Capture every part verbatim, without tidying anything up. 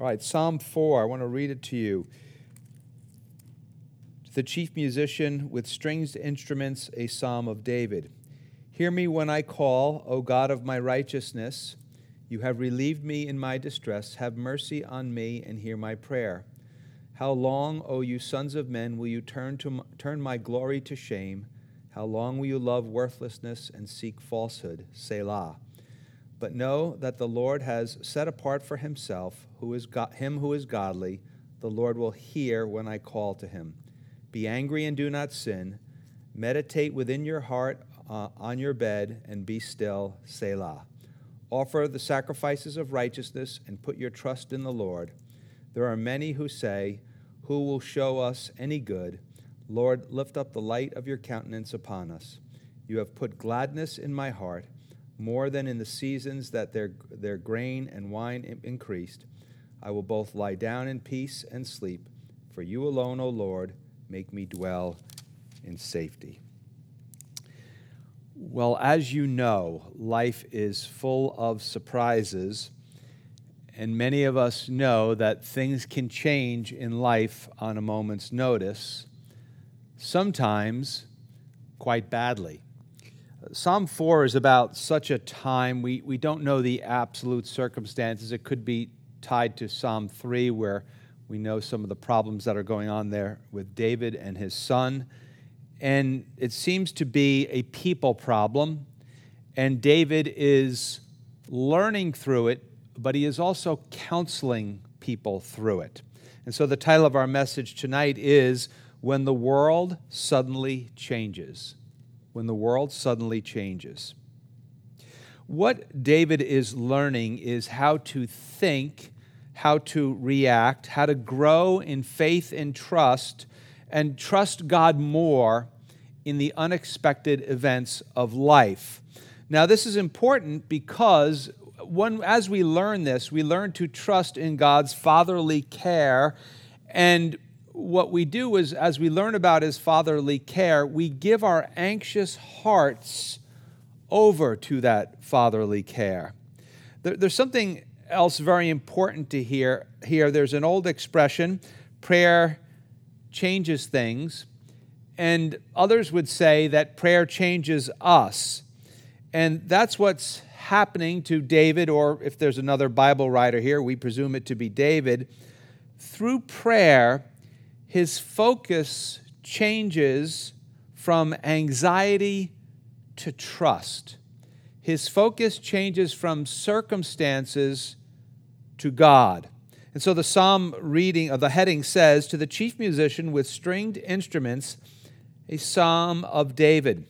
All right, Psalm four, I want to read it to you. To the chief musician with stringed instruments, a psalm of David. Hear me when I call, O God of my righteousness. You have relieved me in my distress. Have mercy on me and hear my prayer. How long, O you sons of men, will you turn to turn my glory to shame? How long will you love worthlessness and seek falsehood? Selah. But know that the Lord has set apart for himself who is go- him who is godly. The Lord will hear when I call to him. Be angry and do not sin. Meditate within your heart uh, on your bed and be still. Selah. Offer the sacrifices of righteousness and put your trust in the Lord. There are many who say, who will show us any good? Lord, lift up the light of your countenance upon us. You have put gladness in my heart, more than in the seasons that their their grain and wine increased. I will both lie down in peace and sleep. For you alone, O Lord, make me dwell in safety. Well, as you know, life is full of surprises, and many of us know that things can change in life on a moment's notice, sometimes quite badly. Psalm four is about such a time. We, we don't know the absolute circumstances. It could be tied to Psalm three, where we know some of the problems that are going on there with David and his son. And it seems to be a people problem. And David is learning through it, but he is also counseling people through it. And so the title of our message tonight is When the World Suddenly Changes. When the world suddenly changes. What David is learning is how to think, how to react, how to grow in faith and trust, and trust God more in the unexpected events of life. Now, this is important because when, as we learn this, we learn to trust in God's fatherly care. And what we do is, as we learn about his fatherly care, we give our anxious hearts over to that fatherly care. There, there's something else very important to hear here. There's an old expression, prayer changes things, and others would say that prayer changes us. And that's what's happening to David, or if there's another Bible writer here, we presume it to be David. Through prayer, his focus changes from anxiety to trust. His focus changes from circumstances to God. And so the psalm reading of the heading says, to the chief musician with stringed instruments, a psalm of David.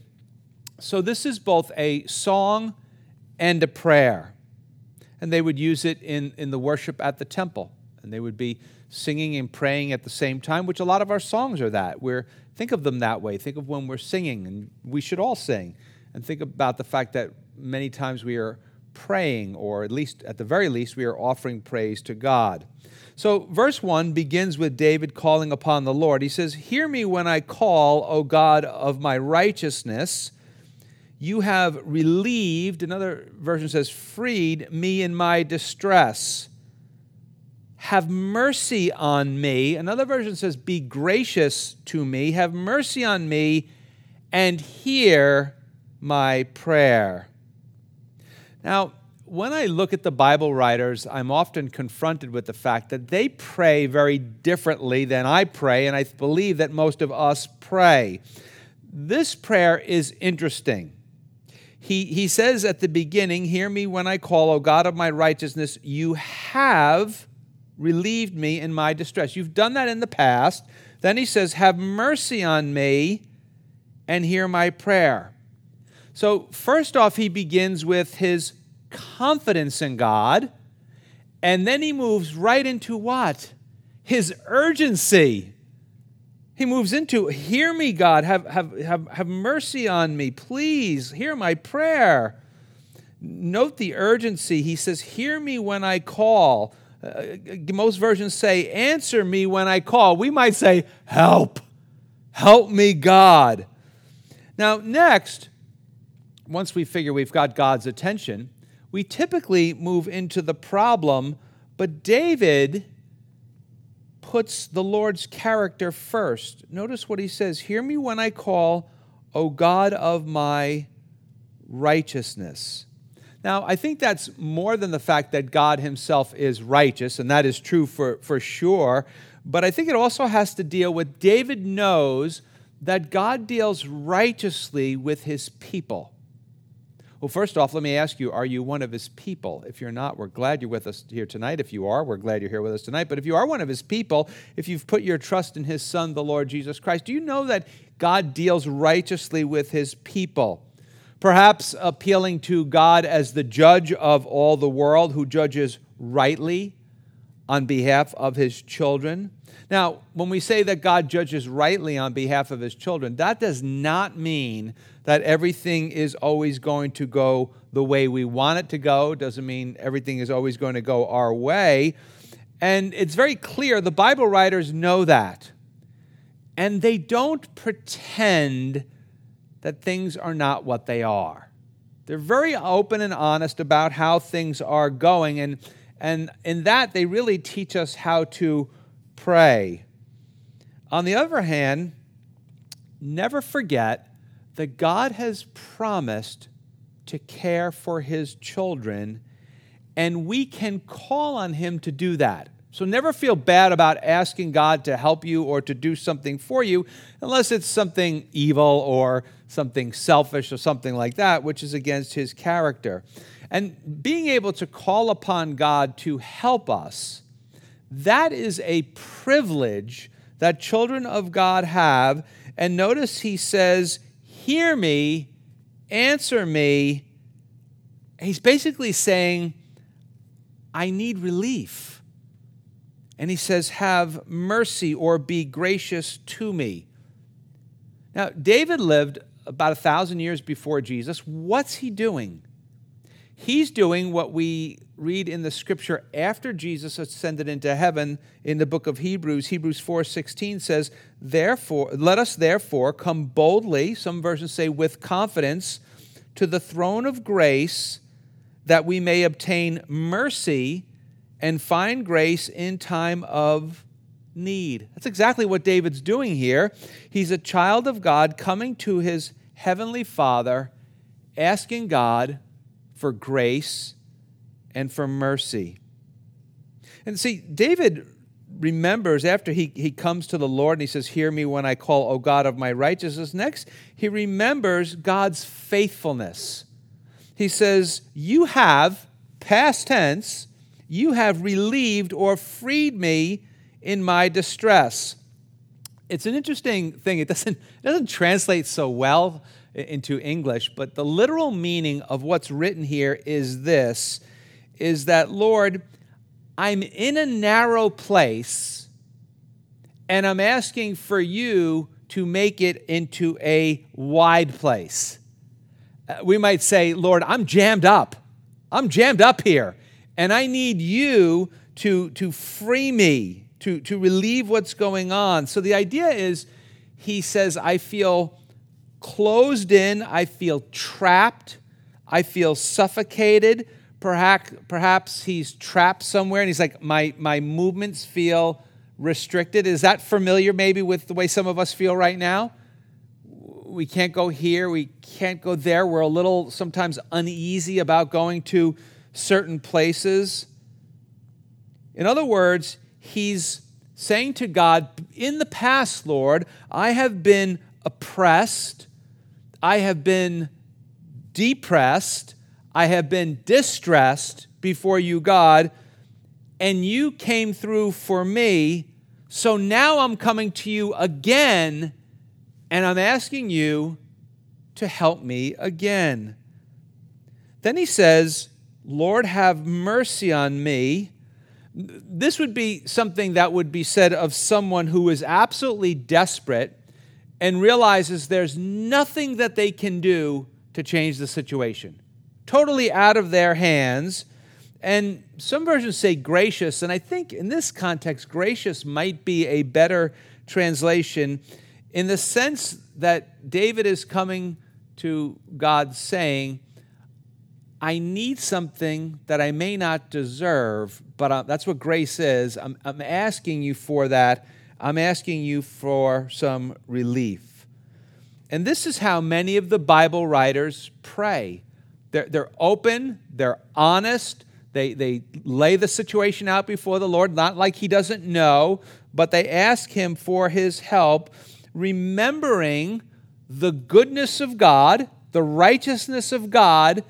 So this is both a song and a prayer. And they would use it in, in the worship at the temple. And they would be singing and praying at the same time, which a lot of our songs are that. We're, think of them that way. Think of when we're singing, and we should all sing. And think about the fact that many times we are praying, or at least, at the very least, we are offering praise to God. So verse one begins with David calling upon the Lord. He says, hear me when I call, O God of my righteousness. You have relieved, another version says, freed me in my distress. Have mercy on me. Another version says, be gracious to me. Have mercy on me and hear my prayer. Now, when I look at the Bible writers, I'm often confronted with the fact that they pray very differently than I pray, and I believe that most of us pray. This prayer is interesting. He, he says at the beginning, hear me when I call, O God of my righteousness, you have relieved me in my distress. You've done that in the past. Then he says, have mercy on me and hear my prayer. So first off, he begins with his confidence in God, and then he moves right into what? His urgency. He moves into, hear me, God, have, have, have, have mercy on me. Please hear my prayer. Note the urgency. He says, hear me when I call. Uh, most versions say, answer me when I call. We might say, help. Help me, God. Now, next, once we figure we've got God's attention, we typically move into the problem But David puts the Lord's character first. Notice what he says. Hear me when I call, O God of my righteousness. Now, I think that's more than the fact that God himself is righteous, and that is true for, for sure. But I think it also has to deal with David knows that God deals righteously with his people. Well, first off, let me ask you, are you one of his people? If you're not, we're glad you're with us here tonight. If you are, we're glad you're here with us tonight. But if you are one of his people, if you've put your trust in his Son, the Lord Jesus Christ, do you know that God deals righteously with his people? Perhaps appealing to God as the judge of all the world, who judges rightly on behalf of his children. Now, when we say that God judges rightly on behalf of his children, that does not mean that everything is always going to go the way we want it to go. It doesn't mean everything is always going to go our way. And it's very clear the Bible writers know that. And they don't pretend that things are not what they are. They're very open and honest about how things are going. And And in that, they really teach us how to pray. On the other hand, never forget that God has promised to care for his children, and we can call on him to do that. So never feel bad about asking God to help you or to do something for you, unless it's something evil or something selfish or something like that, which is against his character. And being able to call upon God to help us, that is a privilege that children of God have. And notice he says, hear me, answer me. He's basically saying, I need relief. And he says, have mercy or be gracious to me. Now, David lived about a thousand years before Jesus. What's he doing? He's doing what we read in the scripture after Jesus ascended into heaven in the book of Hebrews. Hebrews four sixteen says, "Therefore, let us therefore come boldly," some versions say with confidence, "to the throne of grace that we may obtain mercy and find grace in time of need." That's exactly what David's doing here. He's a child of God coming to his heavenly Father, asking God for grace and for mercy. And see, David remembers after he, he comes to the Lord and he says, hear me when I call, O God of my righteousness. Next, he remembers God's faithfulness. He says, you have, past tense, you have relieved or freed me in my distress. It's an interesting thing. It doesn't, it doesn't translate so well into English, but the literal meaning of what's written here is this, is that, Lord, I'm in a narrow place, and I'm asking for you to make it into a wide place. We might say, Lord, I'm jammed up. I'm jammed up here, and I need you to, to free me, to, to relieve what's going on. So the idea is, he says, I feel closed in, I feel trapped, I feel suffocated. Perhaps, perhaps he's trapped somewhere and he's like, my, my movements feel restricted. Is that familiar maybe with the way some of us feel right now? We can't go here, we can't go there. We're a little sometimes uneasy about going to certain places. In other words, he's saying to God, in the past, Lord, I have been oppressed, I have been depressed, I have been distressed before you, God, and you came through for me, so now I'm coming to you again, and I'm asking you to help me again. Then he says, Lord, have mercy on me. This would be something that would be said of someone who is absolutely desperate and realizes there's nothing that they can do to change the situation. Totally out of their hands. And some versions say gracious, and I think in this context, gracious might be a better translation in the sense that David is coming to God saying, I need something that I may not deserve, but I, that's what grace is. I'm, I'm asking you for that. I'm asking you for some relief. And this is how many of the Bible writers pray. They're, they're open, they're honest, they, they lay the situation out before the Lord, not like he doesn't know, but they ask him for his help, remembering the goodness of God, the righteousness of God,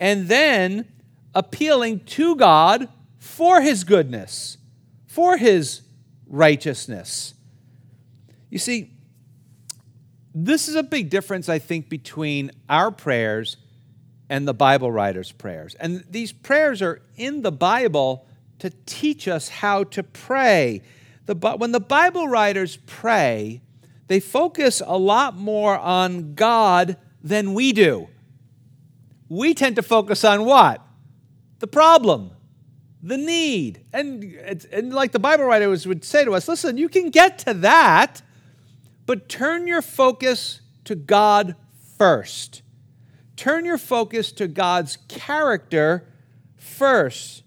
and then appealing to God for his goodness, for his righteousness. You see, this is a big difference, I think, between our prayers and the Bible writers' prayers. And these prayers are in the Bible to teach us how to pray. The, when the Bible writers pray, they focus a lot more on God than we do. We tend to focus on what? The problem, the need. And, it's, and like the Bible writers would say to us, listen, you can get to that, but turn your focus to God first. Turn your focus to God's character first.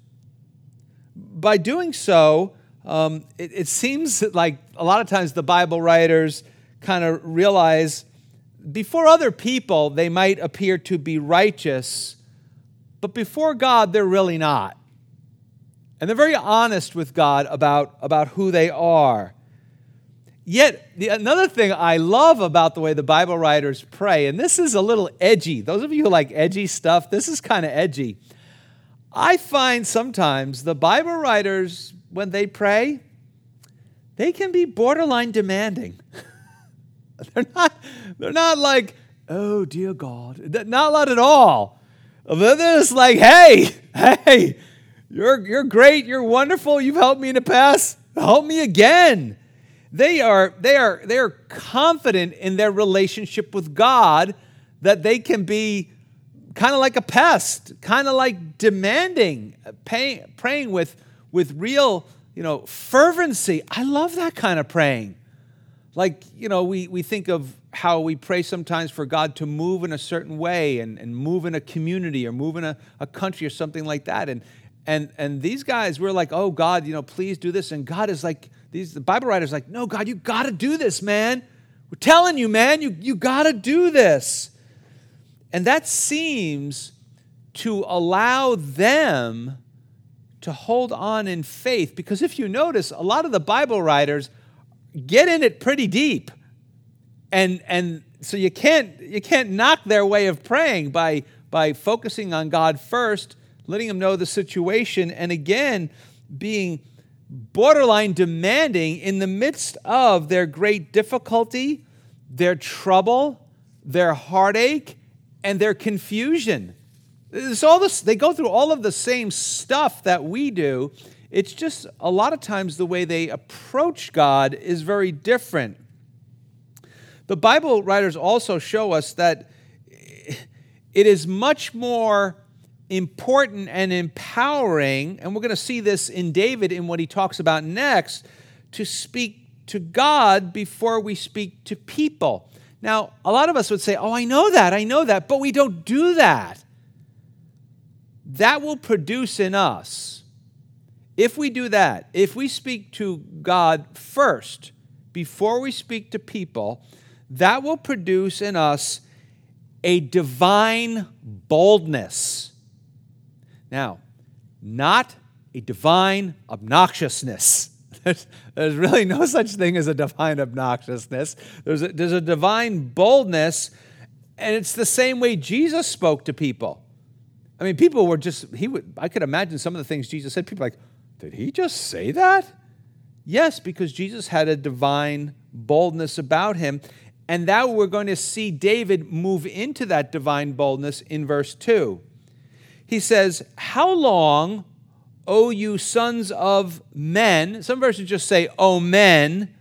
By doing so, um, it, it seems like a lot of times the Bible writers kind of realize before other people, they might appear to be righteous, but before God, they're really not. And they're very honest with God about, about who they are. Yet, the, another thing I love about the way the Bible writers pray, and this is a little edgy. Those of you who like edgy stuff, this is kind of edgy. I find sometimes the Bible writers, when they pray, they can be borderline demanding. They're not, they're not like, oh, dear God. Not that at all. They're just like, hey, hey, you're, you're great. You're wonderful. You've helped me in the past. Help me again. They are, they are, they are confident in their relationship with God that they can be kind of like a pest, kind of like demanding, pay, praying with, with real, you know, fervency. I love that kind of praying. Like, you know, we, we think of how we pray sometimes for God to move in a certain way and, and move in a community or move in a, a country or something like that. And and and these guys, we're like, oh, God, you know, please do this. And God is like, these the Bible writers are like, no, God, you got to do this, man. We're telling you, man, you, you got to do this. And that seems to allow them to hold on in faith. Because if you notice, a lot of the Bible writers get in it pretty deep. And and so you can't you can't knock their way of praying by by focusing on God first, letting him know the situation, and again being borderline demanding in the midst of their great difficulty, their trouble, their heartache, and their confusion. It's all this, they go through all of the same stuff that we do. It's just a lot of times the way they approach God is very different. The Bible writers also show us that it is much more important and empowering, and we're going to see this in David in what he talks about next, to speak to God before we speak to people. Now, a lot of us would say, oh, I know that, I know that, but we don't do that. That will produce in us. If we do that, if we speak to God first, before we speak to people, that will produce in us a divine boldness. Now, not a divine obnoxiousness. There's, there's really no such thing as a divine obnoxiousness. There's a, there's a divine boldness, and it's the same way Jesus spoke to people. I mean, people were just, he would, I could imagine some of the things Jesus said. People were like, did he just say that? Yes, because Jesus had a divine boldness about him. And now we're going to see David move into that divine boldness in verse two. He says, how long, O you sons of men? Some versions just say, O men.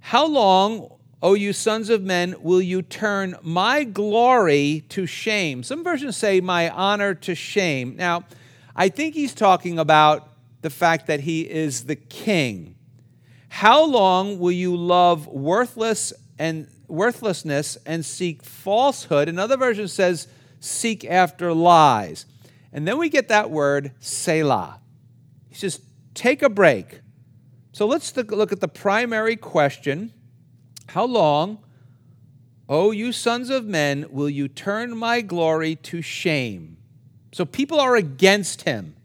How long, O you sons of men, will you turn my glory to shame? Some versions say my honor to shame. Now, I think he's talking about the fact that he is the king. How long will you love worthless and worthlessness and seek falsehood? Another version says, seek after lies. And then we get that word, Selah. He says, take a break. So let's look at the primary question. How long, O you sons of men, will you turn my glory to shame? So people are against him.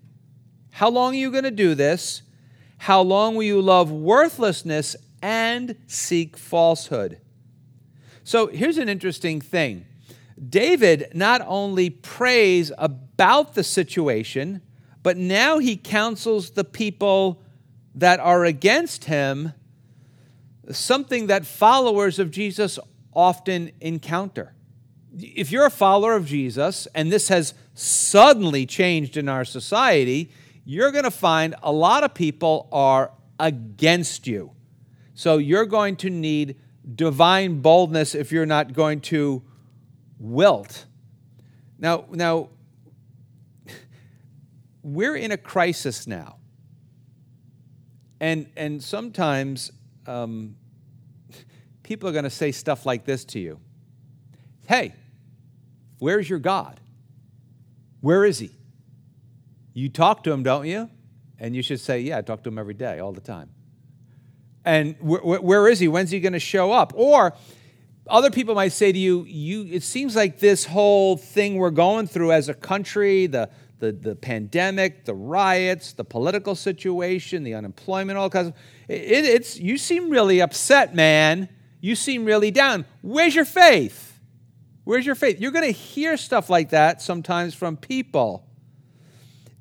How long are you going to do this? How long will you love worthlessness and seek falsehood? So here's an interesting thing. David not only prays about the situation, but now he counsels the people that are against him, something that followers of Jesus often encounter. If you're a follower of Jesus, and this has suddenly changed in our society, you're going to find a lot of people are against you. So you're going to need divine boldness if you're not going to wilt. Now, now we're in a crisis now. And, and sometimes um, people are going to say stuff like this to you. Hey, where's your God? Where is he? You talk to him, don't you? And you should say, yeah, I talk to him every day, all the time. And wh- wh- where is he? When's he going to show up? Or other people might say to you, "You. It seems like this whole thing we're going through as a country, the, the, the pandemic, the riots, the political situation, the unemployment, all kinds of, it, it's, you seem really upset, man. You seem really down. Where's your faith? Where's your faith? You're going to hear stuff like that sometimes from people.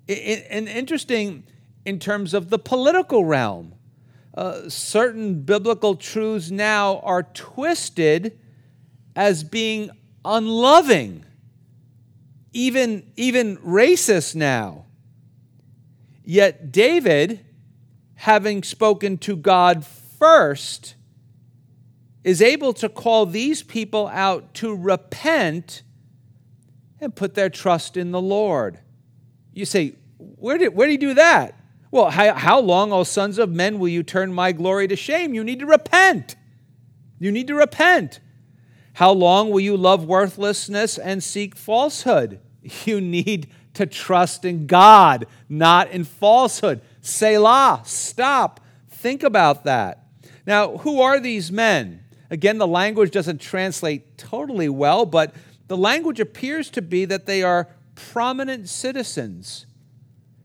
And interesting in terms of the political realm. Uh, certain biblical truths now are twisted as being unloving, even, even racist now. Yet David, having spoken to God first, is able to call these people out to repent and put their trust in the Lord. You say, where did, where did he do that? Well, how, how long, O sons of men, will you turn my glory to shame? You need to repent. You need to repent. How long will you love worthlessness and seek falsehood? You need to trust in God, not in falsehood. Selah, stop. Think about that. Now, who are these men? Again, the language doesn't translate totally well, but the language appears to be that they are prominent citizens,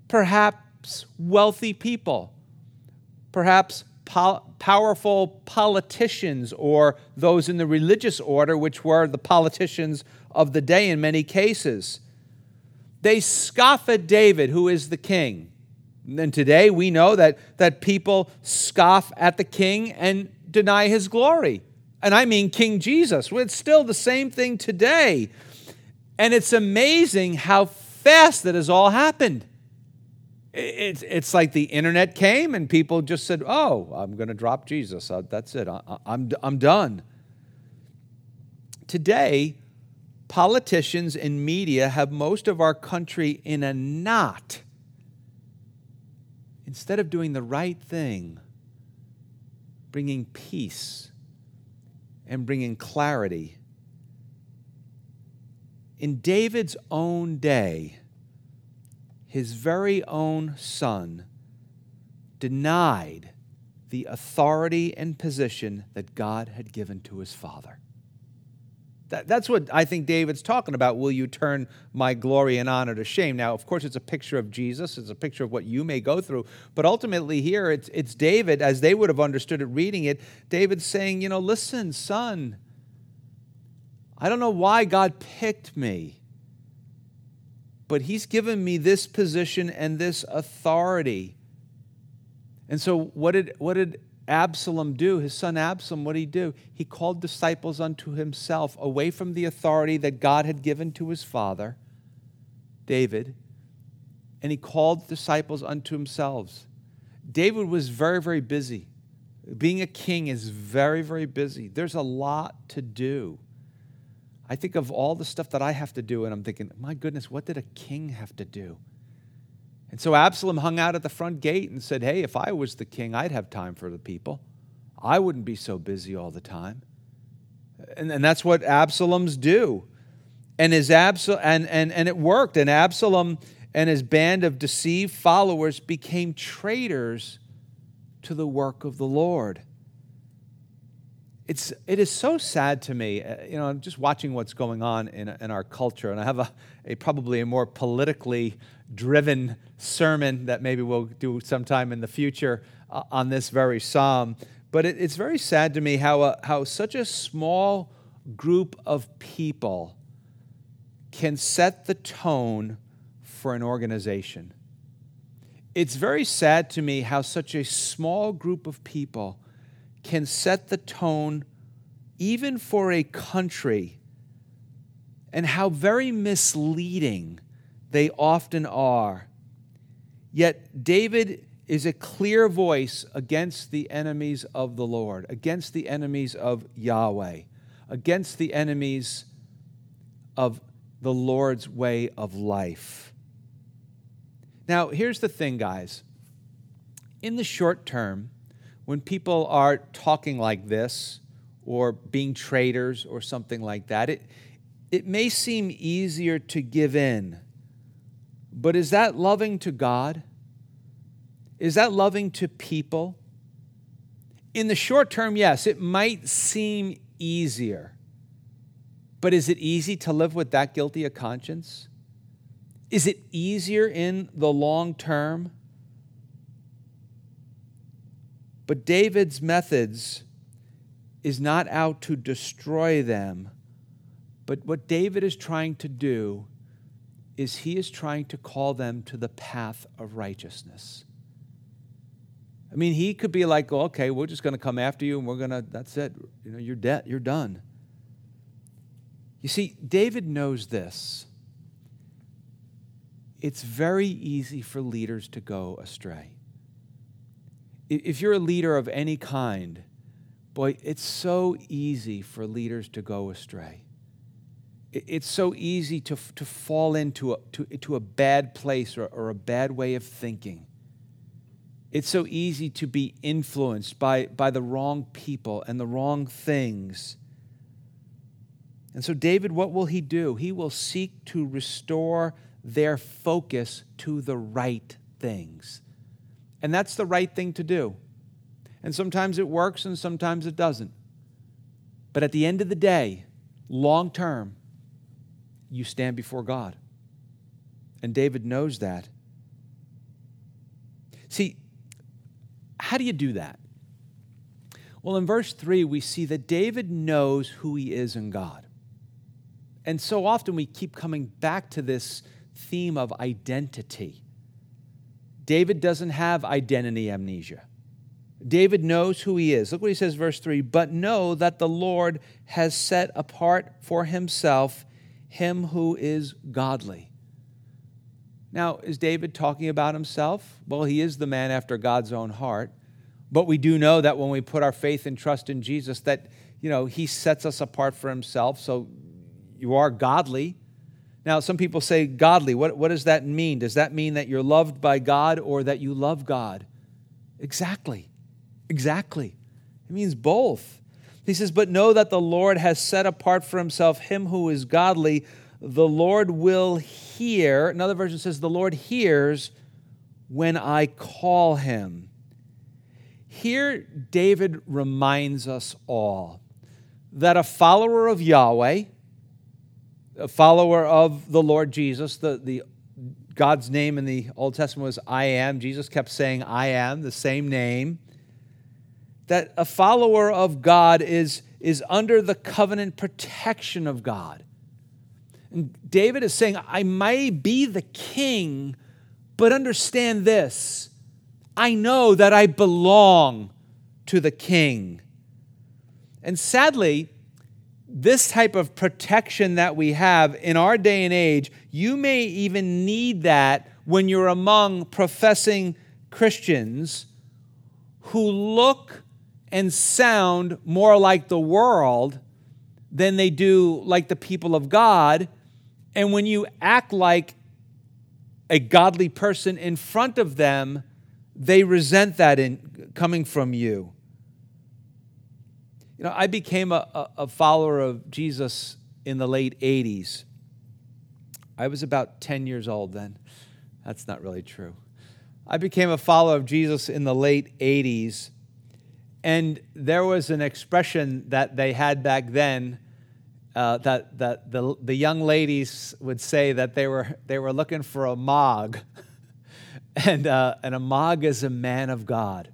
perhaps wealthy people, perhaps po- powerful politicians or those in the religious order, which were the politicians of the day in many cases. They scoff at David, who is the king. And today we know that, that people scoff at the king and deny his glory. And I mean King Jesus. It's still the same thing today. And it's amazing how fast that has all happened. It's, it's like the internet came and people just said, oh, I'm going to drop Jesus. That's it. I'm, I'm done. Today, politicians and media have most of our country in a knot. Instead of doing the right thing, bringing peace and bringing clarity. In David's own day, his very own son denied the authority and position that God had given to his father. That, that's what I think David's talking about. Will you turn my glory and honor to shame? Now, of course, it's a picture of Jesus. It's a picture of what you may go through. But ultimately here, it's, it's David, as they would have understood it reading it, David's saying, you know, listen, son, I don't know why God picked me, but he's given me this position and this authority. And so what did, what did Absalom do? His son Absalom, what did he do? He called disciples unto himself away from the authority that God had given to his father, David, and he called disciples unto themselves. David was very, very busy. Being a king is very, very busy. There's a lot to do. I think of all the stuff that I have to do, and I'm thinking, my goodness, what did a king have to do? And so Absalom hung out at the front gate and said, hey, if I was the king, I'd have time for the people. I wouldn't be so busy all the time. And, and that's what Absaloms do. and his Absal- and, and, and it worked. And Absalom and his band of deceived followers became traitors to the work of the Lord. It's it is so sad to me. You know, I'm just watching what's going on in in our culture, and I have a, a probably a more politically driven sermon that maybe we'll do sometime in the future uh, on this very psalm. But it, it's very sad to me how a, how such a small group of people can set the tone for an organization. It's very sad to me how such a small group of people can set the tone even for a country, and how very misleading they often are. Yet David is a clear voice against the enemies of the Lord, against the enemies of Yahweh, against the enemies of the Lord's way of life. Now, here's the thing, guys. In the short term, when people are talking like this or being traitors or something like that, it, it may seem easier to give in. But is that loving to God? Is that loving to people? In the short term, yes, it might seem easier. But is it easy to live with that guilty a conscience? Is it easier in the long term? But David's methods is not out to destroy them. But what David is trying to do is he is trying to call them to the path of righteousness. I mean, he could be like, well, okay, we're just going to come after you and we're going to, that's it. You know, you're dead, you're done. You see, David knows this. It's very easy for leaders to go astray. If you're a leader of any kind, boy, it's so easy for leaders to go astray. It's so easy to, to fall into a, to, to a bad place or, or a bad way of thinking. It's so easy to be influenced by, by the wrong people and the wrong things. And so David, what will he do? He will seek to restore their focus to the right things. And that's the right thing to do. And sometimes it works and sometimes it doesn't. But at the end of the day, long term, you stand before God. And David knows that. See, how do you do that? Well, in verse three, we see that David knows who he is in God. And so often we keep coming back to this theme of identity. David doesn't have identity amnesia. David knows who he is. Look what he says, verse three. But know that the Lord has set apart for himself him who is godly. Now, is David talking about himself? Well, he is the man after God's own heart. But we do know that when we put our faith and trust in Jesus, that, you know, he sets us apart for himself. So you are godly. Now, some people say godly. What, what does that mean? Does that mean that you're loved by God or that you love God? Exactly. Exactly. It means both. He says, but know that the Lord has set apart for himself him who is godly. The Lord will hear. Another version says, the Lord hears when I call him. Here, David reminds us all that a follower of Yahweh, a follower of the Lord Jesus, the, the God's name in the Old Testament was I am. Jesus kept saying I am, the same name. That a follower of God is, is under the covenant protection of God. And David is saying, I may be the king, but understand this. I know that I belong to the king. And sadly, this type of protection that we have in our day and age, you may even need that when you're among professing Christians who look and sound more like the world than they do like the people of God. And when you act like a godly person in front of them, they resent that in, coming from you. You know, I became a, a follower of Jesus in the late eighties. I was about ten years old then. That's not really true. I became a follower of Jesus in the late eighties, and there was an expression that they had back then uh, that that the the young ladies would say that they were they were looking for a mog, and uh, and a mog is a man of God,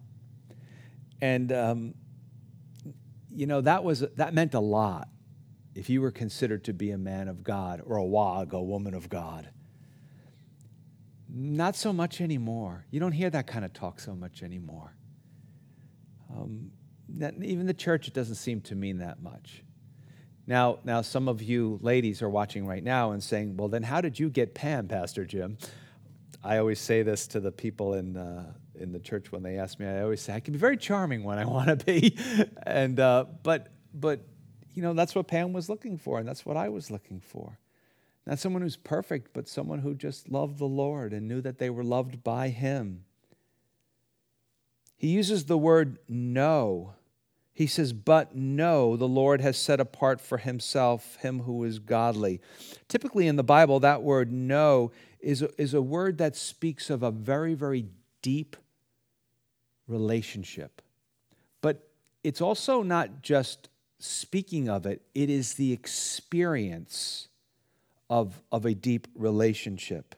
and um, you know that was that meant a lot if you were considered to be a man of God or a wog, a woman of God. Not so much anymore. You don't hear that kind of talk so much anymore. Um, that, even the church, it doesn't seem to mean that much. Now, now, some of you ladies are watching right now and saying, well, then how did you get Pam, Pastor Jim? I always say this to the people in uh, in the church when they ask me. I always say, I can be very charming when I want to be. and uh, but But, you know, that's what Pam was looking for, and that's what I was looking for. Not someone who's perfect, but someone who just loved the Lord and knew that they were loved by Him. He uses the word know. He says, but know the Lord has set apart for Himself him who is godly. Typically in the Bible, that word know is a, is a word that speaks of a very, very deep relationship. But it's also not just speaking of it. It is the experience of of a deep relationship.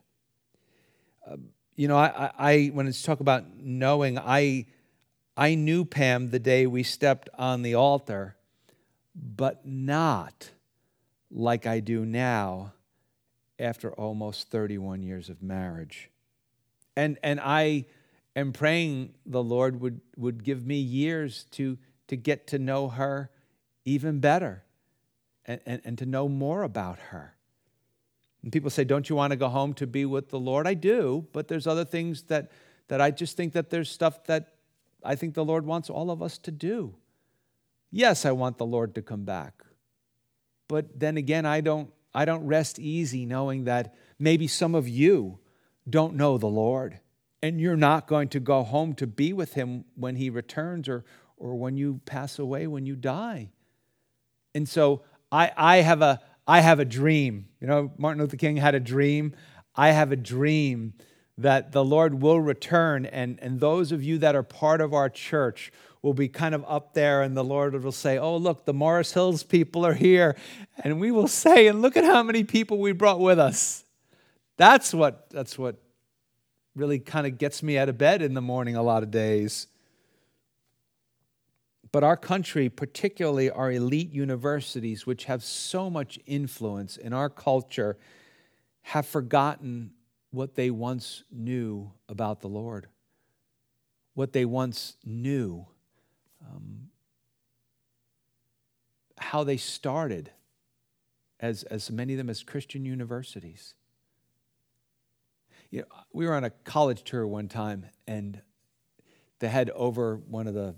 Uh, you know, I, I when it's talk about knowing, I I knew Pam the day we stepped on the altar, but not like I do now after almost thirty-one years of marriage. And and I am praying the Lord would, would give me years to to get to know her even better and, and, and to know more about her. And people say, don't you want to go home to be with the Lord? I do, but there's other things that, that I just think that there's stuff that I think the Lord wants all of us to do. Yes, I want the Lord to come back. But then again, I don't I don't rest easy knowing that maybe some of you don't know the Lord, and you're not going to go home to be with Him when He returns or, or when you pass away, when you die. And so I, I have a I have a dream. You know, Martin Luther King had a dream. I have a dream that the Lord will return, and, and those of you that are part of our church will be kind of up there, and the Lord will say, oh, look, the Morris Hills people are here. And we will say, and look at how many people we brought with us. That's what, that's what really kind of gets me out of bed in the morning a lot of days. But our country, particularly our elite universities, which have so much influence in our culture, have forgotten what they once knew about the Lord, what they once knew, um, how they started as, as many of them as Christian universities. You know, we were on a college tour one time, and they had over one of the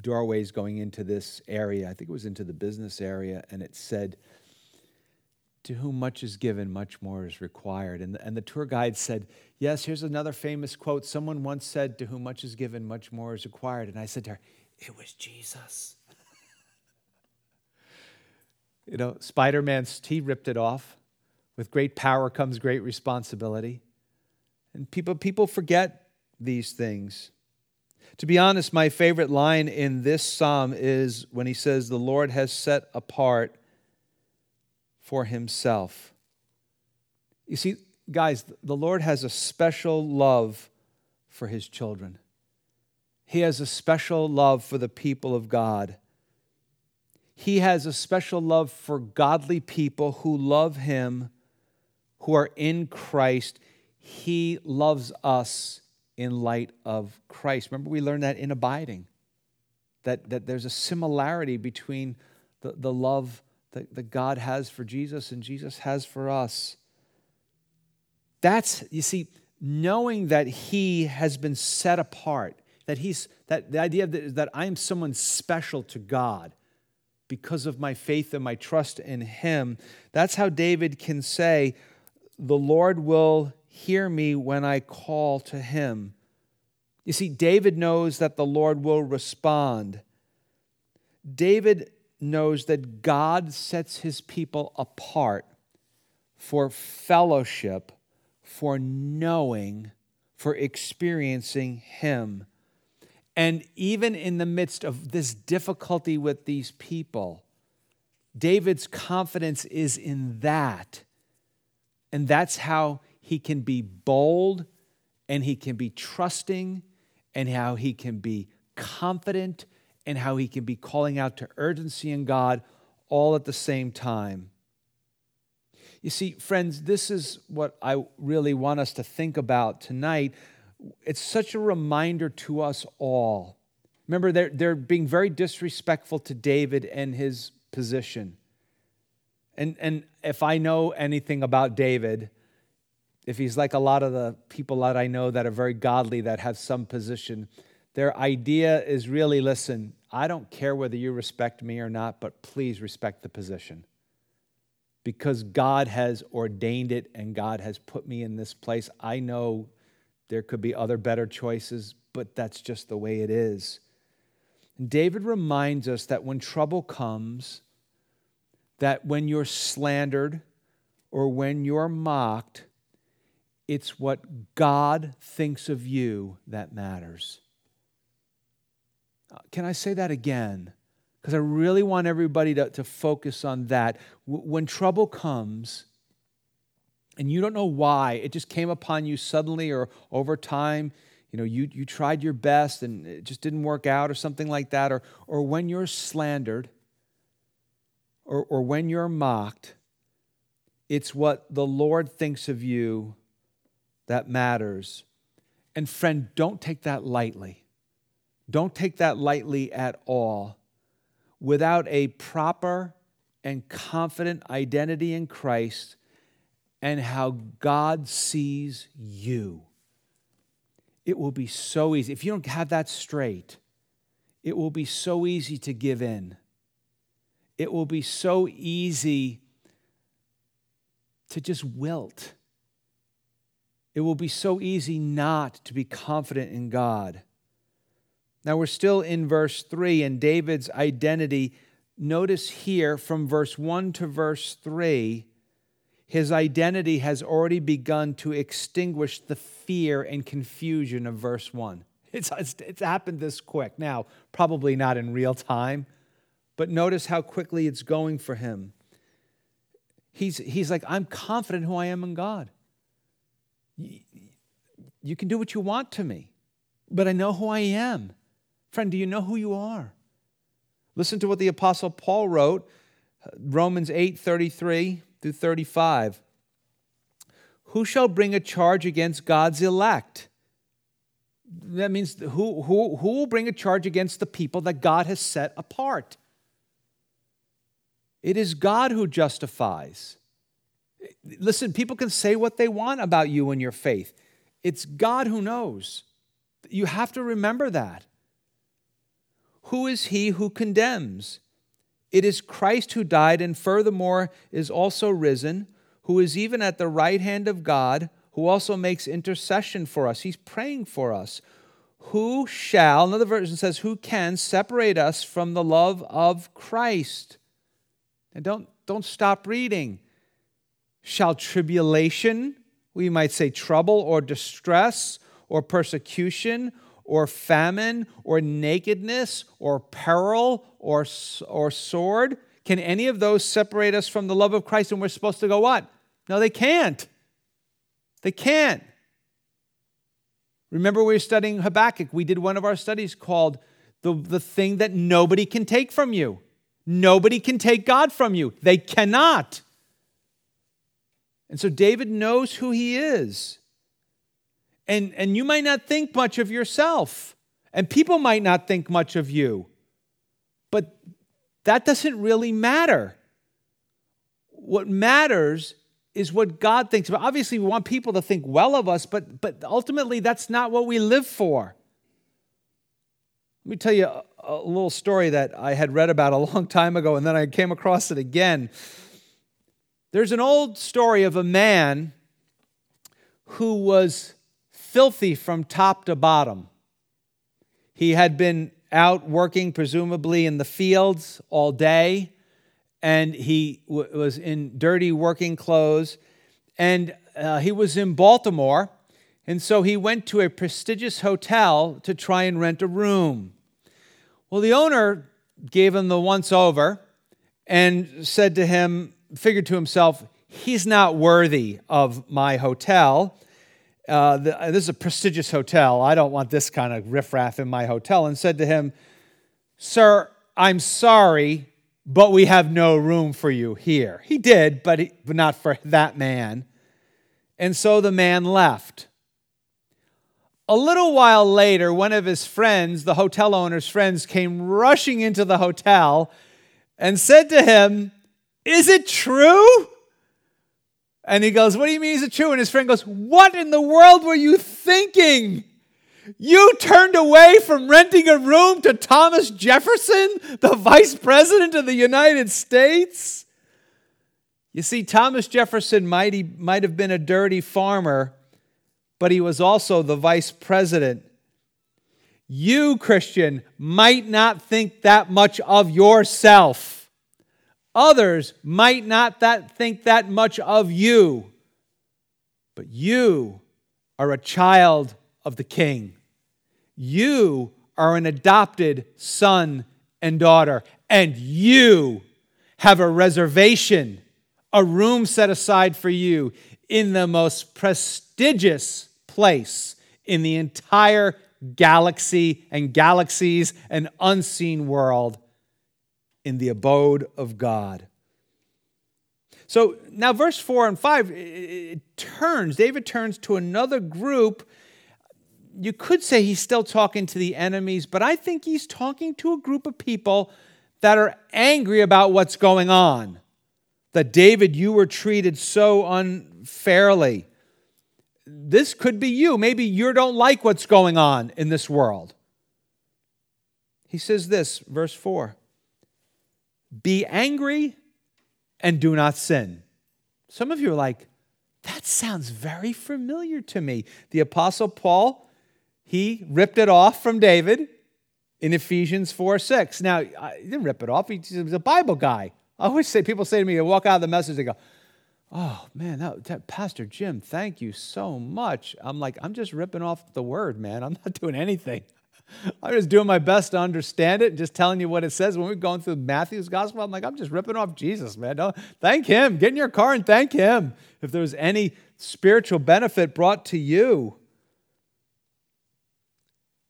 doorways going into this area, I think it was into the business area, and it said, to whom much is given, much more is required. And the, and the tour guide said, yes, here's another famous quote. Someone once said, to whom much is given, much more is required. And I said to her, it was Jesus. You know, Spider-Man's, he ripped it off. With great power comes great responsibility. And people people forget these things. To be honest, my favorite line in this psalm is when he says, the Lord has set apart for Himself. You see, guys, the Lord has a special love for His children. He has a special love for the people of God. He has a special love for godly people who love Him, who are in Christ. He loves us in light of Christ. Remember, we learned that in abiding, that, that there's a similarity between the, the love that, that God has for Jesus and Jesus has for us. That's, you see, knowing that He has been set apart, that He's, that the idea that, that I am someone special to God because of my faith and my trust in Him, that's how David can say, the Lord will hear me when I call to Him. You see, David knows that the Lord will respond. David knows that God sets His people apart for fellowship, for knowing, for experiencing him. And even in the midst of this difficulty with these people, David's confidence is in that. And that's how he can be bold, and he can be trusting, and how he can be confident, and how he can be calling out to urgency in God all at the same time. You see, friends, this is what I really want us to think about tonight. It's such a reminder to us all. Remember, they're, they're being very disrespectful to David and his position. And, and if I know anything about David, if he's like a lot of the people that I know that are very godly, that have some position, their idea is really, listen, I don't care whether you respect me or not, but please respect the position. Because God has ordained it and God has put me in this place. I know there could be other better choices, but that's just the way it is. And David reminds us that when trouble comes, that when you're slandered or when you're mocked, it's what God thinks of you that matters. Can I say that again? Because I really want everybody to, to focus on that. W- when trouble comes, and you don't know why, it just came upon you suddenly or over time, you know, you, you tried your best and it just didn't work out or something like that, or, or when you're slandered or, or when you're mocked, it's what the Lord thinks of you that matters. And friend, don't take that lightly. Don't take that lightly at all. Without a proper and confident identity in Christ and how God sees you, it will be so easy. If you don't have that straight, it will be so easy to give in. It will be so easy to just wilt. It will be so easy not to be confident in God. Now, we're still in verse three and David's identity. Notice here from verse one to verse three, his identity has already begun to extinguish the fear and confusion of verse one. It's, it's, it's happened this quick. Now, probably not in real time, but notice how quickly it's going for him. He's, he's like, I'm confident who I am in God. You, you can do what you want to me, but I know who I am. Friend, do you know who you are? Listen to what the Apostle Paul wrote, Romans eight, thirty-three through thirty-five. Who shall bring a charge against God's elect? That means who, who, who will bring a charge against the people that God has set apart? It is God who justifies. Listen, people can say what they want about you and your faith. It's God who knows. You have to remember that. Who is he who condemns? It is Christ who died and furthermore is also risen, who is even at the right hand of God, who also makes intercession for us. He's praying for us. Who shall, another version says, who can separate us from the love of Christ? And don't, don't stop reading. Shall tribulation, we might say trouble or distress or persecution or famine, or nakedness, or peril, or, or sword? Can any of those separate us from the love of Christ? And we're supposed to go what? No, they can't. They can't. Remember we were studying Habakkuk. We did one of our studies called the, the thing that nobody can take from you. Nobody can take God from you. They cannot. And so David knows who he is. And, and you might not think much of yourself, and people might not think much of you, but that doesn't really matter. What matters is what God thinks about. Obviously, we want people to think well of us, but, but ultimately, that's not what we live for. Let me tell you a, a little story that I had read about a long time ago, and then I came across it again. There's an old story of a man who was filthy from top to bottom. He had been out working, presumably in the fields all day, and he w- was in dirty working clothes, and uh, he was in Baltimore, and so he went to a prestigious hotel to try and rent a room. Well, the owner gave him the once-over and said to him, figured to himself, he's not worthy of my hotel. Uh, the, this is a prestigious hotel. I don't want this kind of riffraff in my hotel. And said to him, sir, I'm sorry, but we have no room for you here. He did, but, he, but not for that man. And so the man left. A little while later, one of his friends, the hotel owner's friends, came rushing into the hotel and said to him, is it true? And he goes, what do you mean is it true? And his friend goes, what in the world were you thinking? You turned away from renting a room to Thomas Jefferson, the vice president of the United States? You see, Thomas Jefferson might, he, might have been a dirty farmer, but he was also the vice president. You, Christian, might not think that much of yourself. Others might not that think that much of you, but you are a child of the King. You are an adopted son and daughter, and you have a reservation, a room set aside for you in the most prestigious place in the entire galaxy and galaxies and unseen world, in the abode of God. So now verse four and five, it turns, David turns to another group. You could say he's still talking to the enemies, but I think he's talking to a group of people that are angry about what's going on. That David, you were treated so unfairly. This could be you. Maybe you don't like what's going on in this world. He says this, verse four. Be angry and do not sin. Some of you are like, that sounds very familiar to me. The Apostle Paul, he ripped it off from David in Ephesians four six. Now, he didn't rip it off. He was a Bible guy. I always say, people say to me, they walk out of the message, they go, oh, man, that, that Pastor Jim, thank you so much. I'm like, I'm just ripping off the word, man. I'm not doing anything. I'm just doing my best to understand it and just telling you what it says. When we're going through Matthew's gospel, I'm like, I'm just ripping off Jesus, man. No, thank him. Get in your car and thank him if there was any spiritual benefit brought to you.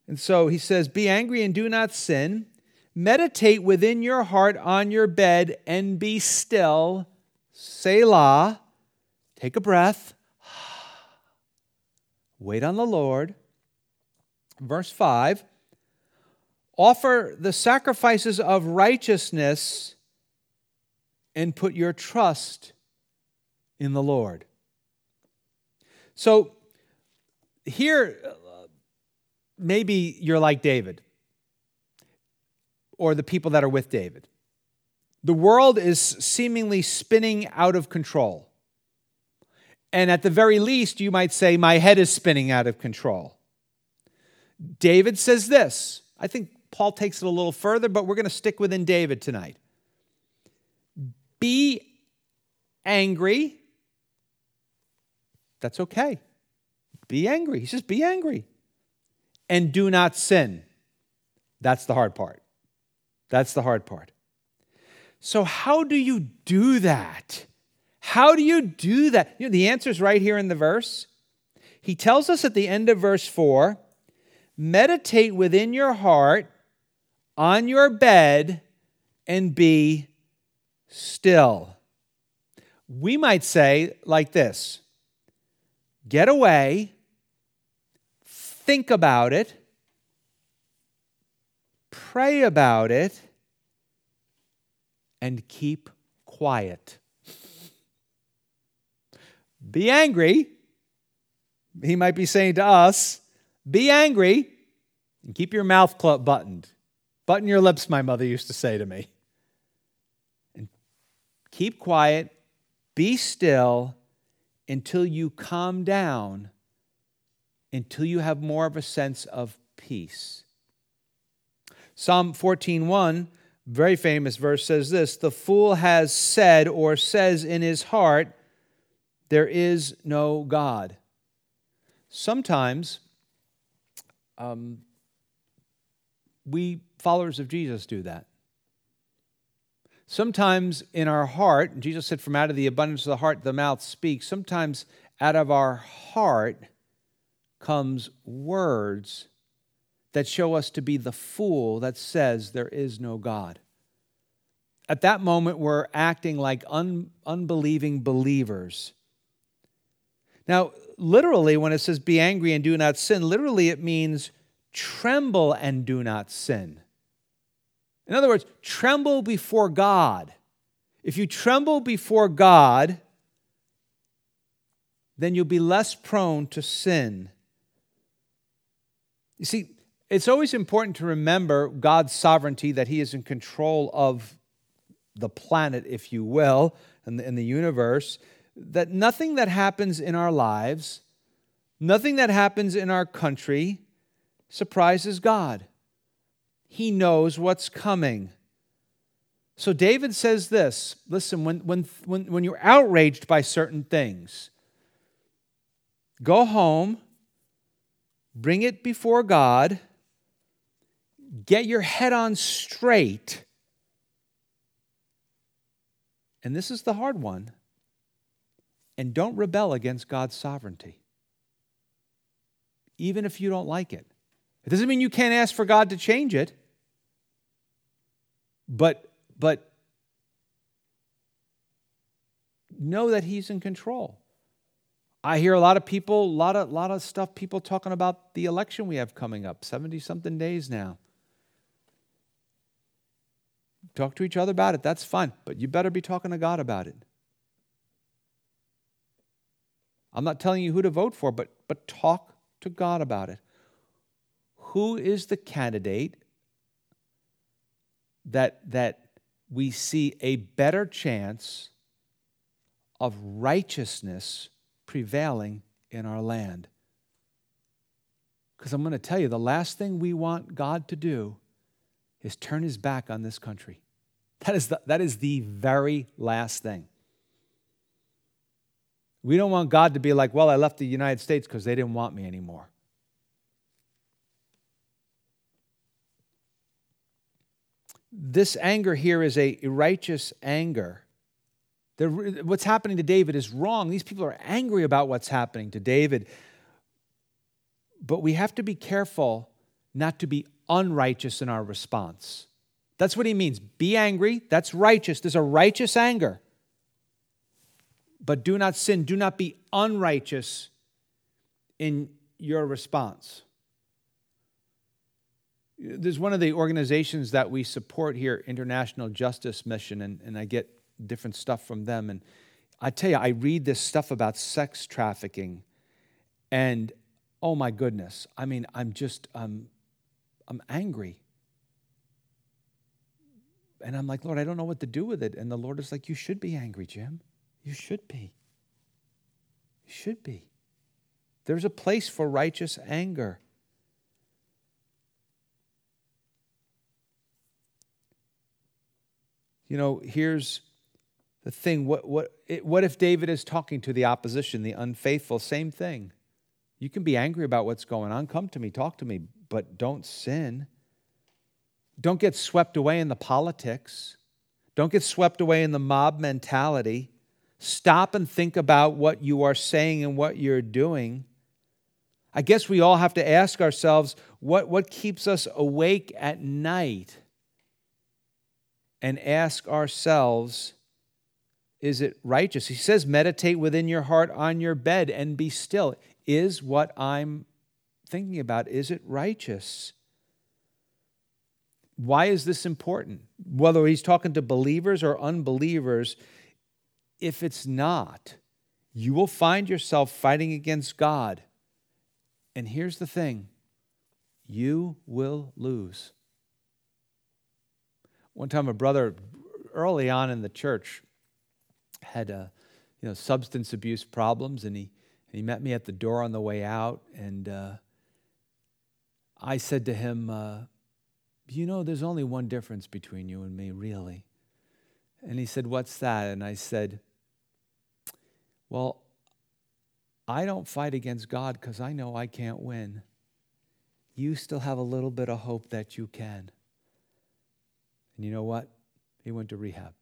And so he says, be angry and do not sin. Meditate within your heart on your bed and be still. Selah. Take a breath. Wait on the Lord. Verse five, offer the sacrifices of righteousness and put your trust in the Lord. So here, maybe you're like David or the people that are with David. The world is seemingly spinning out of control. And at the very least, you might say, my head is spinning out of control. David says this. I think Paul takes it a little further, but we're going to stick within David tonight. Be angry. That's okay. Be angry. He says, be angry. And do not sin. That's the hard part. That's the hard part. So how do you do that? How do you do that? You know, the answer's right here in the verse. He tells us at the end of verse four, meditate within your heart, on your bed, and be still. We might say like this, get away, think about it, pray about it, and keep quiet. Be angry, he might be saying to us, be angry and keep your mouth buttoned. Button your lips, my mother used to say to me. And keep quiet, be still until you calm down, until you have more of a sense of peace. Psalm fourteen one, very famous verse, says this, the fool has said or says in his heart, there is no God. Sometimes um, we followers of Jesus do that. Sometimes in our heart, Jesus said, from out of the abundance of the heart, the mouth speaks. Sometimes out of our heart comes words that show us to be the fool that says there is no God. At that moment, we're acting like un- unbelieving believers. Now, literally, when it says be angry and do not sin, literally it means tremble and do not sin. In other words, tremble before God. If you tremble before God, then you'll be less prone to sin. You see, it's always important to remember God's sovereignty, that he is in control of the planet, if you will, and the, and the universe, that nothing that happens in our lives, nothing that happens in our country surprises God. He knows what's coming. So David says this, listen, when, when, when, when you're outraged by certain things, go home, bring it before God, get your head on straight. And this is the hard one. And don't rebel against God's sovereignty, even if you don't like it. It doesn't mean you can't ask for God to change it, but, but know that he's in control. I hear a lot of people, a lot of, lot of stuff, people talking about the election we have coming up, seventy-something days now. Talk to each other about it, that's fine, but you better be talking to God about it. I'm not telling you who to vote for, but, but talk to God about it. Who is the candidate that, that we see a better chance of righteousness prevailing in our land? Because I'm going to tell you, the last thing we want God to do is turn his back on this country. That is the, that is the very last thing. We don't want God to be like, well, I left the United States because they didn't want me anymore. This anger here is a righteous anger. They're, what's happening to David is wrong. These people are angry about what's happening to David. But we have to be careful not to be unrighteous in our response. That's what he means. Be angry. That's righteous. There's a righteous anger. But do not sin. Do not be unrighteous in your response. There's one of the organizations that we support here, International Justice Mission, and, and I get different stuff from them. And I tell you, I read this stuff about sex trafficking, and oh my goodness. I mean, I'm just, um, I'm angry. And I'm like, Lord, I don't know what to do with it. And the Lord is like, you should be angry, Jim. You should be. You should be. There's a place for righteous anger. You know, here's the thing. What what it, what if David is talking to the opposition, the unfaithful? Same thing. You can be angry about what's going on. Come to me, talk to me, but don't sin. Don't get swept away in the politics. Don't get swept away in the mob mentality. Stop and think about what you are saying and what you're doing. I guess we all have to ask ourselves, what, what keeps us awake at night? And ask ourselves, is it righteous? He says, meditate within your heart on your bed and be still. Is what I'm thinking about, is it righteous? Why is this important? Whether he's talking to believers or unbelievers, if it's not, you will find yourself fighting against God. And here's the thing, you will lose. One time a brother early on in the church had uh, you know, substance abuse problems, and he, and he met me at the door on the way out, and uh, I said to him, uh, you know, there's only one difference between you and me, really. And he said, what's that? And I said, well, I don't fight against God because I know I can't win. You still have a little bit of hope that you can. And you know what? He went to rehab.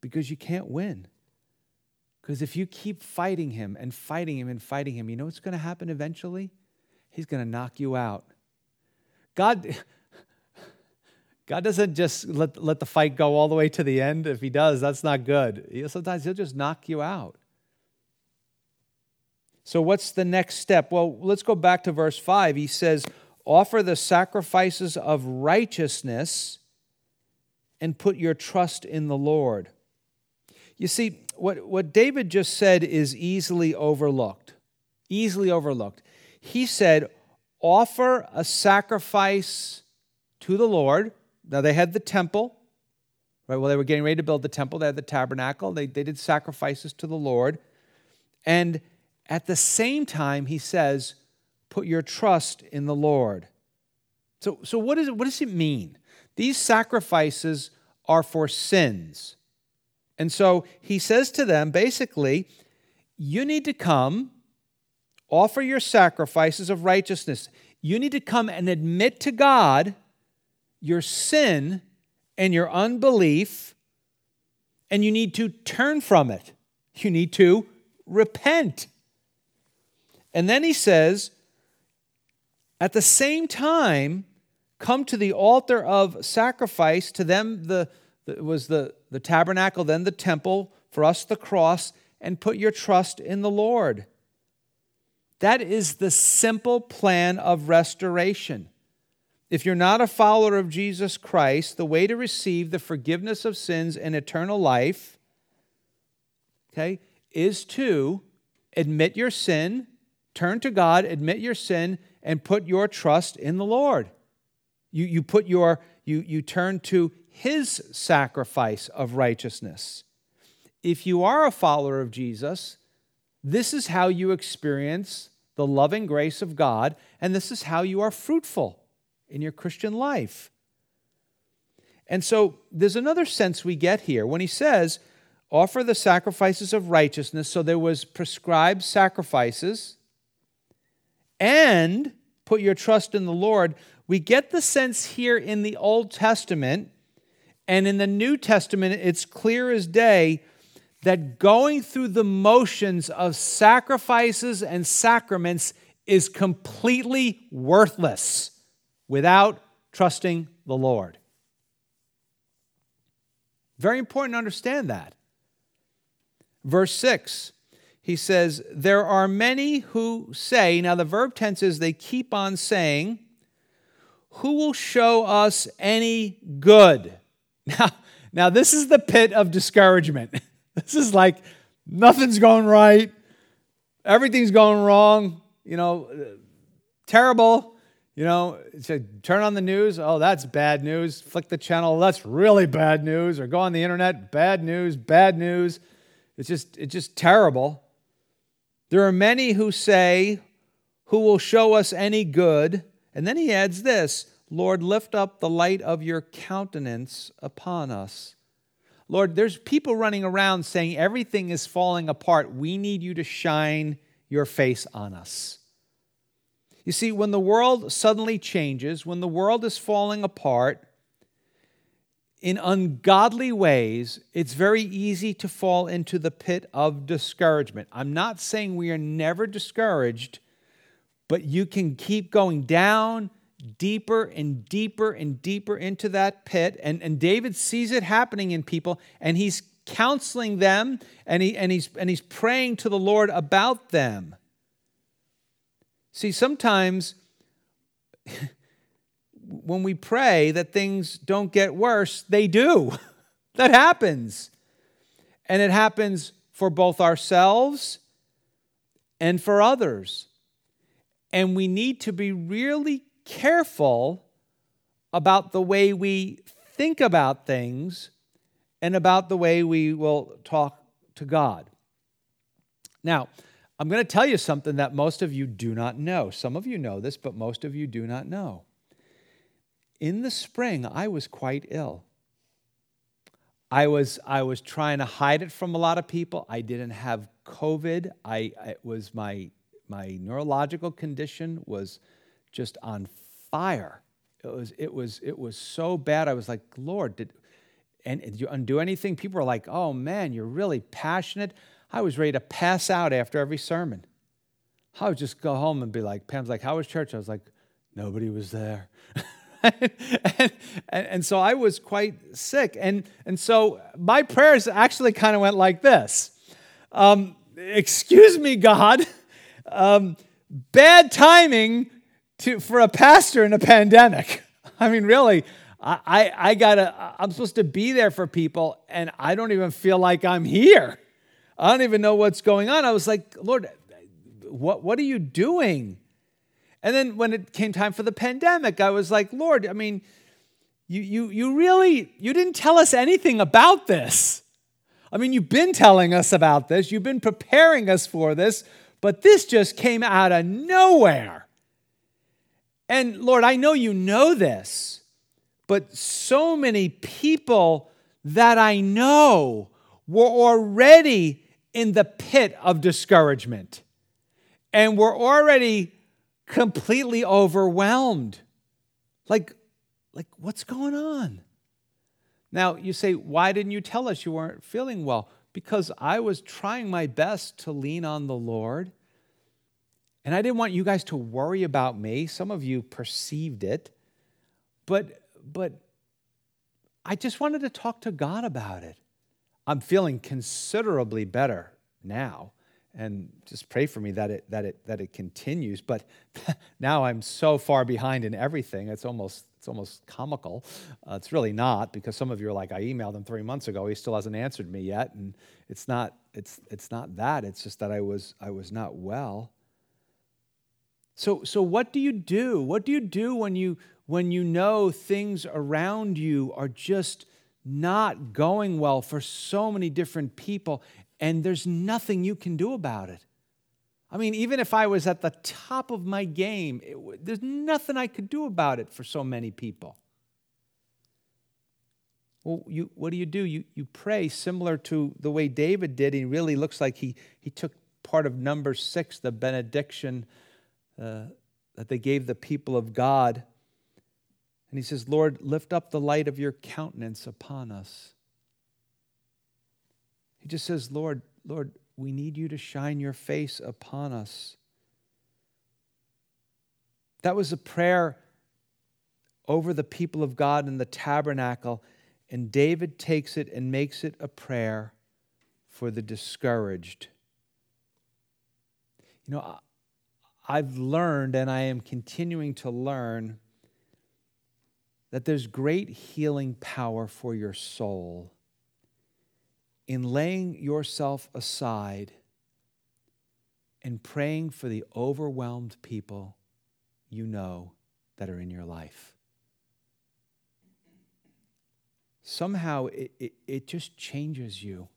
Because you can't win. Because if you keep fighting him and fighting him and fighting him, you know what's going to happen eventually? He's going to knock you out. God, God doesn't just let, let the fight go all the way to the end. If he does, that's not good. He'll, sometimes he'll just knock you out. So what's the next step? Well, let's go back to verse five. He says, offer the sacrifices of righteousness and put your trust in the Lord. You see, what, what David just said is easily overlooked. Easily overlooked. He said, offer a sacrifice to the Lord. Now, they had the temple, right? Well, they were getting ready to build the temple. They had the tabernacle. They, they did sacrifices to the Lord. And at the same time, he says, put your trust in the Lord. So, so what, is it, what does it mean? These sacrifices are for sins. And so he says to them, basically, you need to come, offer your sacrifices of righteousness. You need to come and admit to God your sin and your unbelief, and you need to turn from it. You need to repent. And then he says, at the same time, come to the altar of sacrifice. To them, the, the was the, the tabernacle, then the temple, for us the cross, and put your trust in the Lord. That is the simple plan of restoration. If you're not a follower of Jesus Christ, the way to receive the forgiveness of sins and eternal life, okay, is to admit your sin. Turn to God, admit your sin, and put your trust in the Lord. You, you put your you you turn to his sacrifice of righteousness. If you are a follower of Jesus, this is how you experience the loving grace of God, and this is how you are fruitful in your Christian life. And so there's another sense we get here when he says, offer the sacrifices of righteousness. So there was prescribed sacrifices. And put your trust in the Lord. We get the sense here in the Old Testament and in the New Testament, it's clear as day that going through the motions of sacrifices and sacraments is completely worthless without trusting the Lord. Very important to understand that. Verse six. He says, there are many who say, now the verb tense is they keep on saying, who will show us any good? Now, now this is the pit of discouragement. This is like, nothing's going right. Everything's going wrong. You know, terrible. You know, turn on the news. Oh, that's bad news. Flick the channel. That's really bad news. Or go on the internet. Bad news, bad news. It's just, it's just terrible. There are many who say, who will show us any good? And then he adds this, Lord, lift up the light of your countenance upon us. Lord, there's people running around saying everything is falling apart. We need you to shine your face on us. You see, when the world suddenly changes, when the world is falling apart, in ungodly ways, it's very easy to fall into the pit of discouragement. I'm not saying we are never discouraged, but you can keep going down deeper and deeper and deeper into that pit. And, and David sees it happening in people, and he's counseling them, and he and he's and he's praying to the Lord about them. See, sometimes when we pray that things don't get worse, they do. That happens. And it happens for both ourselves and for others. And we need to be really careful about the way we think about things and about the way we will talk to God. Now, I'm going to tell you something that most of you do not know. Some of you know this, but most of you do not know. In the spring, I was quite ill. I was I was trying to hide it from a lot of people. I didn't have COVID. I it was my my neurological condition was just on fire. It was it was it was so bad. I was like, Lord, did and did you undo anything? People are like, oh man, you're really passionate. I was ready to pass out after every sermon. I would just go home and be like, Pam's like, how was church? I was like, nobody was there. and, and, and so I was quite sick. And, and so my prayers actually kind of went like this. Um, excuse me, God. Um, bad timing to for a pastor in a pandemic. I mean, really, I, I, I gotta, I'm supposed to be there for people, and I don't even feel like I'm here. I don't even know what's going on. I was like, Lord, what what are you doing? And then when it came time for the pandemic, I was like, Lord, I mean, you you you really, you didn't tell us anything about this. I mean, you've been telling us about this. You've been preparing us for this, but this just came out of nowhere. And Lord, I know you know this, but so many people that I know were already in the pit of discouragement. And we're already completely overwhelmed. Like, like, what's going on? Now, you say, why didn't you tell us you weren't feeling well? Because I was trying my best to lean on the Lord. And I didn't want you guys to worry about me. Some of you perceived it. But, but I just wanted to talk to God about it. I'm feeling considerably better now. And just pray for me that it that it that it continues. But now I'm so far behind in everything. It's almost it's almost comical. Uh, it's really not, because some of you are like, I emailed him three months ago. He still hasn't answered me yet. And it's not it's it's not that. It's just that I was I was not well. So so what do you do? What do you do when you when you know things around you are just not going well for so many different people? And there's nothing you can do about it. I mean, even if I was at the top of my game, it w- there's nothing I could do about it for so many people. Well, you, what do you do? You you pray similar to the way David did. He really looks like he he took part of number six, the benediction uh, that they gave the people of God. And he says, Lord, lift up the light of your countenance upon us. He just says, Lord, Lord, we need you to shine your face upon us. That was a prayer over the people of God in the tabernacle, and David takes it and makes it a prayer for the discouraged. You know, I've learned, and I am continuing to learn, that there's great healing power for your soul in laying yourself aside and praying for the overwhelmed people you know that are in your life. Somehow it, it, it just changes you.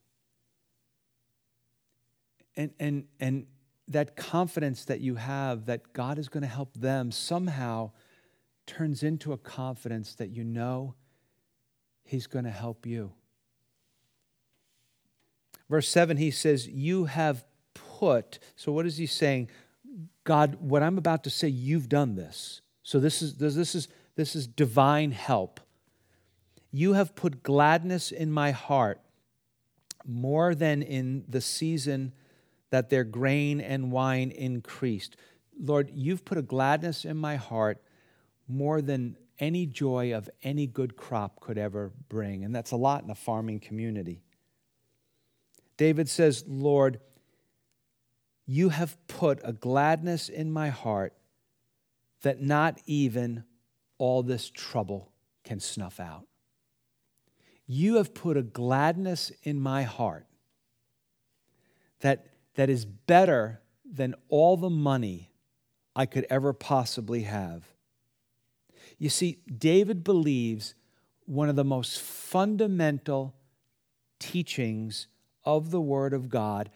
And, and, and that confidence that you have that God is going to help them somehow turns into a confidence that you know He's going to help you. Verse seven, he says, you have put, so what is he saying? God, what I'm about to say, you've done this. So this is this is this is divine help. You have put gladness in my heart more than in the season that their grain and wine increased. Lord, you've put a gladness in my heart more than any joy of any good crop could ever bring. And that's a lot in a farming community. David says, Lord, you have put a gladness in my heart that not even all this trouble can snuff out. You have put a gladness in my heart that, that is better than all the money I could ever possibly have. You see, David believes one of the most fundamental teachings of the Word of God,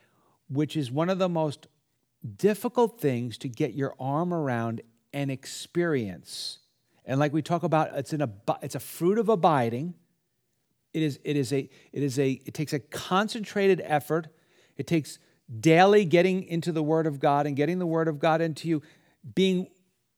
which is one of the most difficult things to get your arm around and experience. And like we talk about, it's an ab- it's a fruit of abiding, It is, it is a, it is a, it takes a concentrated effort. It takes daily getting into the Word of God and getting the Word of God into you, being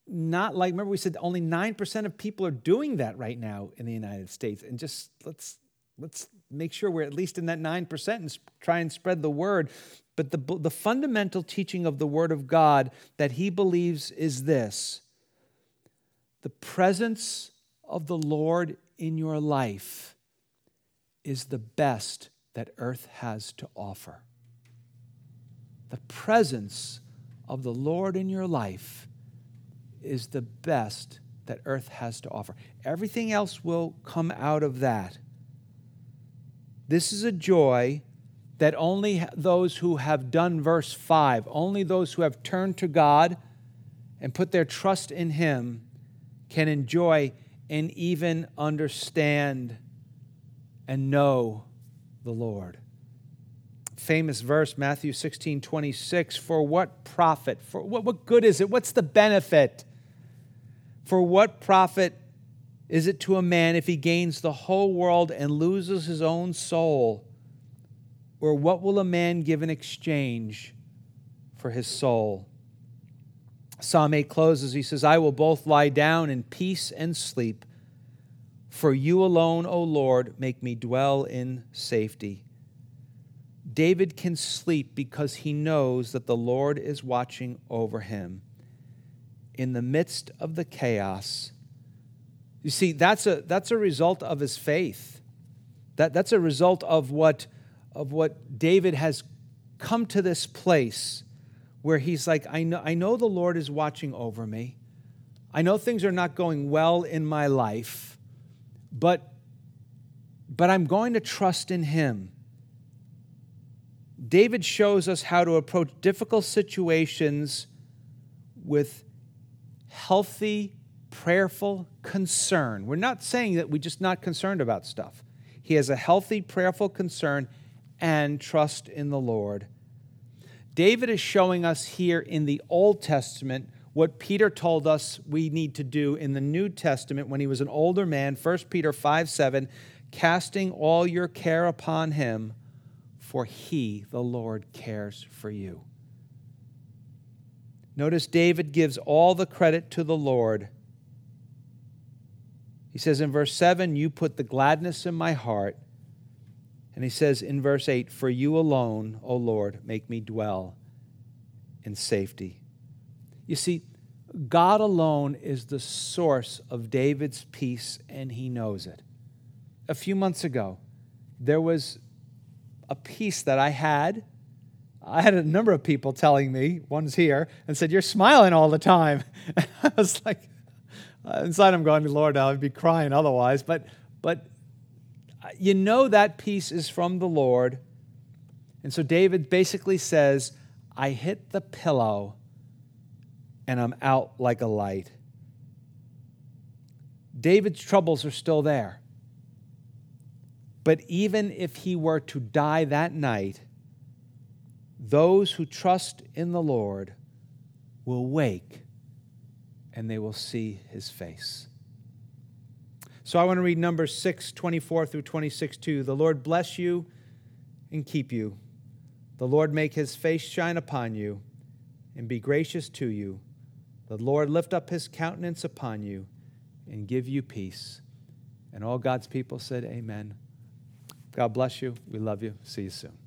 not like, remember we said only nine percent of people are doing that right now in the United States. And just let's, let's make sure we're at least in that nine percent and try and spread the Word. But the, the fundamental teaching of the Word of God that he believes is this: the presence of the Lord in your life is the best that earth has to offer. The presence of the Lord in your life is the best that earth has to offer. Everything else will come out of that. This is a joy that only those who have done verse five, only those who have turned to God and put their trust in him can enjoy and even understand and know the Lord. Famous verse, Matthew sixteen twenty-six, for what profit? For what, what good is it? What's the benefit? For what profit is it to a man if he gains the whole world and loses his own soul? Or what will a man give in exchange for his soul? Psalm eight closes, he says, I will both lie down in peace and sleep. For you alone, O Lord, make me dwell in safety. David can sleep because he knows that the Lord is watching over him in the midst of the chaos. You see, that's a that's a result of his faith. That that's a result of what of what David has come to this place where he's like, I know I know the Lord is watching over me. I know things are not going well in my life, but but I'm going to trust in him. David shows us how to approach difficult situations with healthy, prayerful concern. We're not saying that we're just not concerned about stuff. He has a healthy, prayerful concern and trust in the Lord. David is showing us here in the Old Testament what Peter told us we need to do in the New Testament when he was an older man, First Peter five seven, casting all your care upon him, for he, the Lord, cares for you. Notice David gives all the credit to the Lord. He says in verse seven, you put the gladness in my heart. And he says in verse eight, for you alone, O Lord, make me dwell in safety. You see, God alone is the source of David's peace, and he knows it. A few months ago, there was a peace that I had. I had a number of people telling me, one's here, and said, you're smiling all the time. And I was like, inside I'm going, Lord, I'd be crying otherwise. But but you know that peace is from the Lord. And so David basically says, I hit the pillow and I'm out like a light. David's troubles are still there. But even if he were to die that night, those who trust in the Lord will wake and they will see his face. So I want to read Numbers six twenty-four through twenty-six two. The Lord bless you and keep you. The Lord make his face shine upon you and be gracious to you. The Lord lift up his countenance upon you and give you peace. And all God's people said, amen. God bless you. We love you. See you soon.